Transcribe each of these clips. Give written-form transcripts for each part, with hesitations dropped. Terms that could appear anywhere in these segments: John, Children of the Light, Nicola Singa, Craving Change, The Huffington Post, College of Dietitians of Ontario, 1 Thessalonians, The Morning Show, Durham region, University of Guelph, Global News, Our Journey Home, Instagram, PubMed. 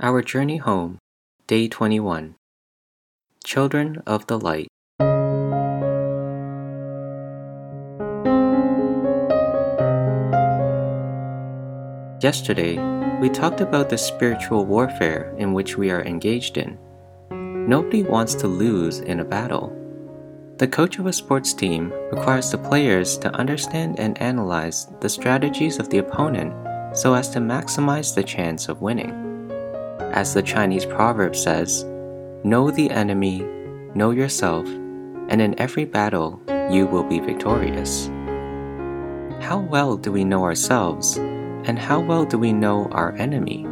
Our Journey Home, Day 21. Children of the Light. Yesterday, we talked about the spiritual warfare in which we are engaged in. Nobody wants to lose in a battle. The coach of a sports team requires the players to understand and analyze the strategies of the opponent so as to maximize the chance of winning. As the Chinese proverb says, know the enemy, know yourself, and in every battle you will be victorious. How well do we know ourselves, and how well do we know our enemy?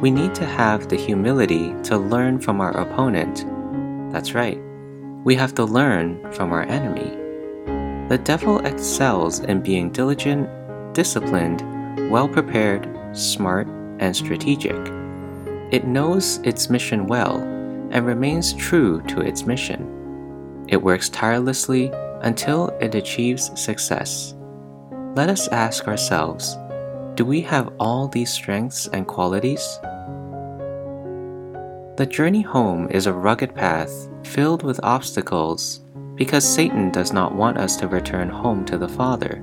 We need to have the humility to learn from our opponent. That's right, we have to learn from our enemy. The devil excels in being diligent, disciplined, well-prepared, smart, and strategic. It knows its mission well and remains true to its mission. It works tirelessly until it achieves success. Let us ask ourselves, do we have all these strengths and qualities? The journey home is a rugged path filled with obstacles because Satan does not want us to return home to the Father.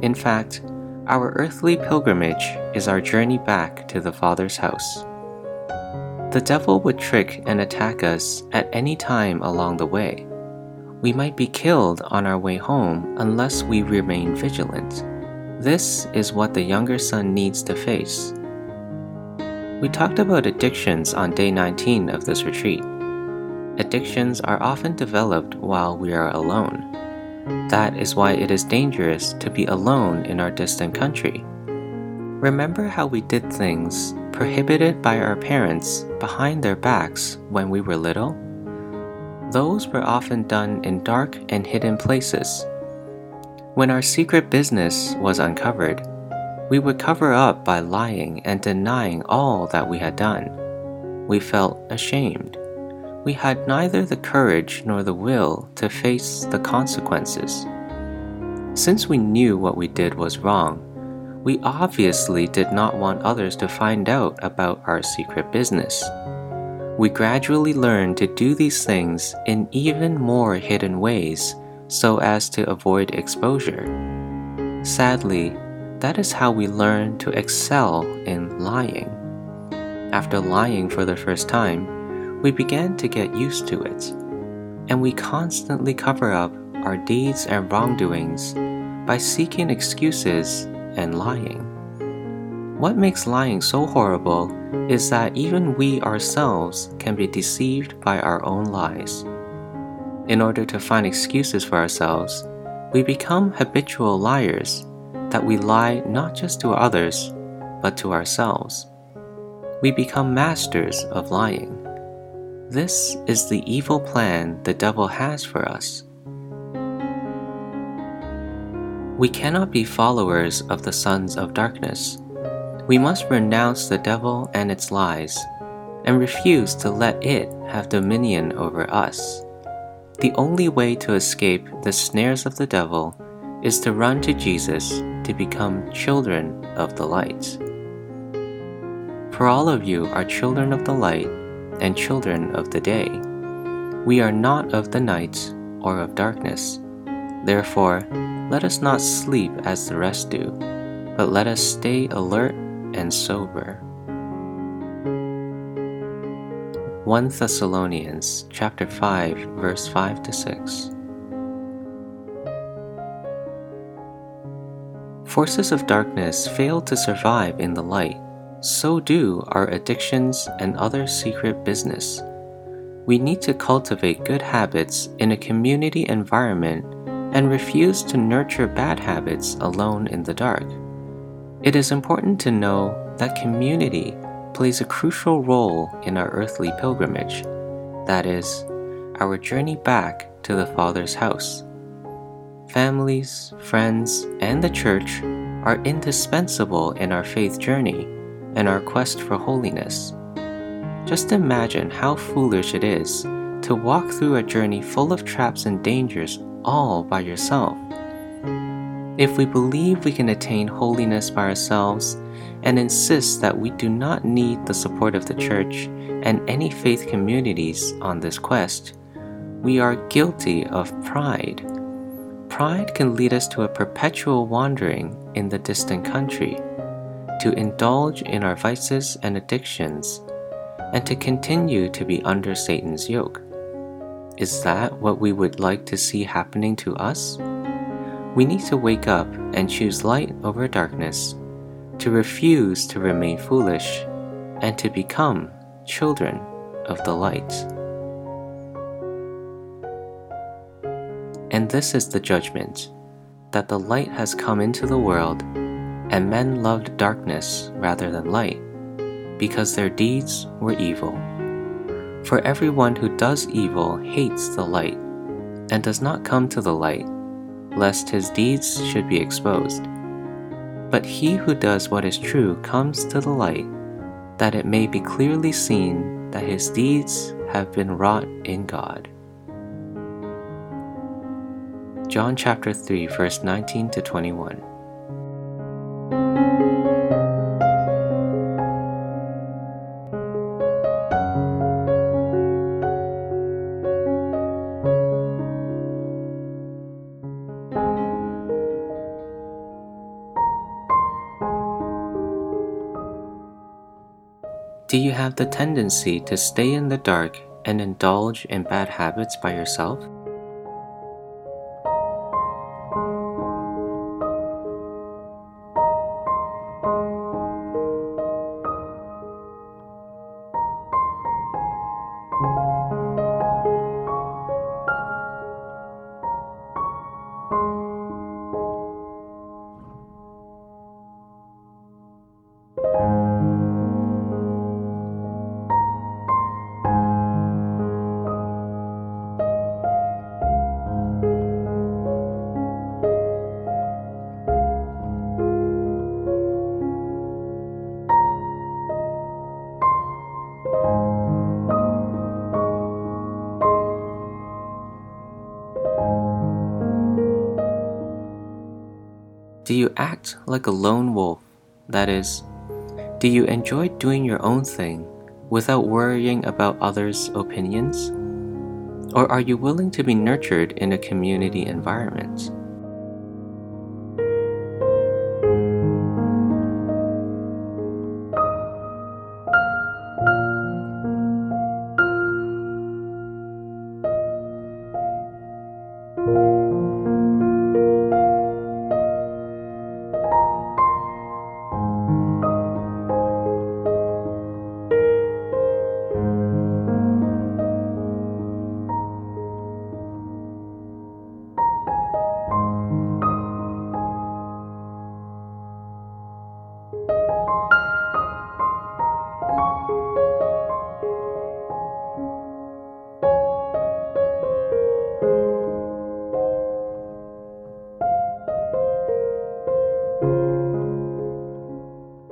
In fact, our earthly pilgrimage is our journey back to the Father's house. The devil would trick and attack us at any time along the way. We might be killed on our way home unless we remain vigilant. This is what the younger son needs to face. We talked about addictions on day 19 of this retreat. Addictions are often developed while we are alone. That is why it is dangerous to be alone in our distant country. Remember how we did things prohibited by our parents behind their backs when we were little? Those were often done in dark and hidden places. When our secret business was uncovered, we would cover up by lying and denying all that we had done. We felt ashamed. We had neither the courage nor the will to face the consequences. Since we knew what we did was wrong, we obviously did not want others to find out about our secret business. We gradually learned to do these things in even more hidden ways so as to avoid exposure. Sadly, that is how we learn to excel in lying. After lying for the first time, we began to get used to it, and we constantly cover up our deeds and wrongdoings by seeking excuses and lying. What makes lying so horrible is that even we ourselves can be deceived by our own lies. In order to find excuses for ourselves, we become habitual liars, that we lie not just to others, but to ourselves. We become masters of lying. This is the evil plan the devil has for us. We cannot be followers of the sons of darkness. We must renounce the devil and its lies, and refuse to let it have dominion over us. The only way to escape the snares of the devil is to run to Jesus to become children of the light. For all of you are children of the light and children of the day. We are not of the night or of darkness. Therefore, let us not sleep as the rest do, but let us stay alert and sober. 1 Thessalonians chapter 5, verse 5-6. Forces of darkness fail to survive in the light. So do our addictions and other secret business. We need to cultivate good habits in a community environment and refuse to nurture bad habits alone in the dark. It is important to know that community plays a crucial role in our earthly pilgrimage, that is, our journey back to the Father's house. Families, friends, and the church are indispensable in our faith journey and our quest for holiness. Just imagine how foolish it is to walk through a journey full of traps and dangers all by yourself. If we believe we can attain holiness by ourselves and insists that we do not need the support of the church and any faith communities on this quest, we are guilty of pride. Pride can lead us to a perpetual wandering in the distant country, to indulge in our vices and addictions, and to continue to be under Satan's yoke. Is that what we would like to see happening to us? We need to wake up and choose light over darkness, to refuse to remain foolish, and to become children of the light. And this is the judgment, that the light has come into the world, and men loved darkness rather than light, because their deeds were evil. For everyone who does evil hates the light, and does not come to the light, lest his deeds should be exposed. But he who does what is true comes to the light, that it may be clearly seen that his deeds have been wrought in God. John chapter 3, verse 19 to 21. Do you have the tendency to stay in the dark and indulge in bad habits by yourself? Do you act like a lone wolf? That is, do you enjoy doing your own thing without worrying about others' opinions? Or are you willing to be nurtured in a community environment?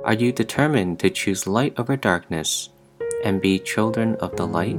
Are you determined to choose light over darkness and be children of the light?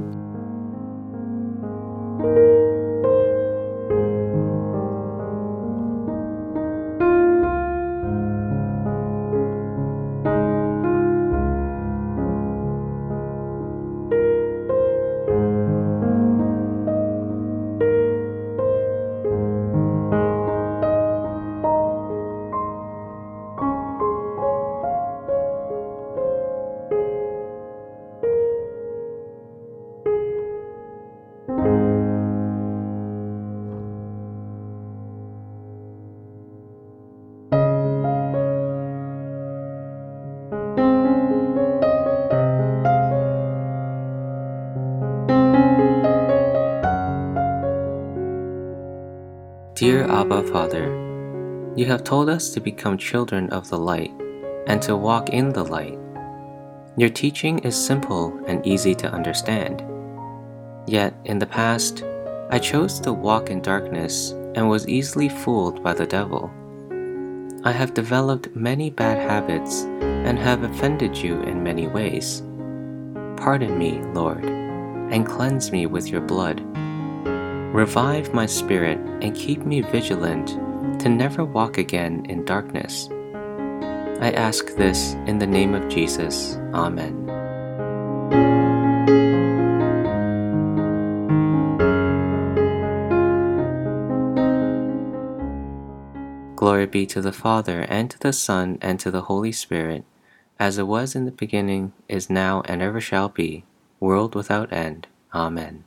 Dear Abba Father, you have told us to become children of the light and to walk in the light. Your teaching is simple and easy to understand. Yet, in the past, I chose to walk in darkness and was easily fooled by the devil. I have developed many bad habits and have offended you in many ways. Pardon me, Lord, and cleanse me with your blood. Revive my spirit and keep me vigilant to never walk again in darkness. I ask this in the name of Jesus. Amen. Glory be to the Father, and to the Son, and to the Holy Spirit, as it was in the beginning, is now, and ever shall be, world without end. Amen.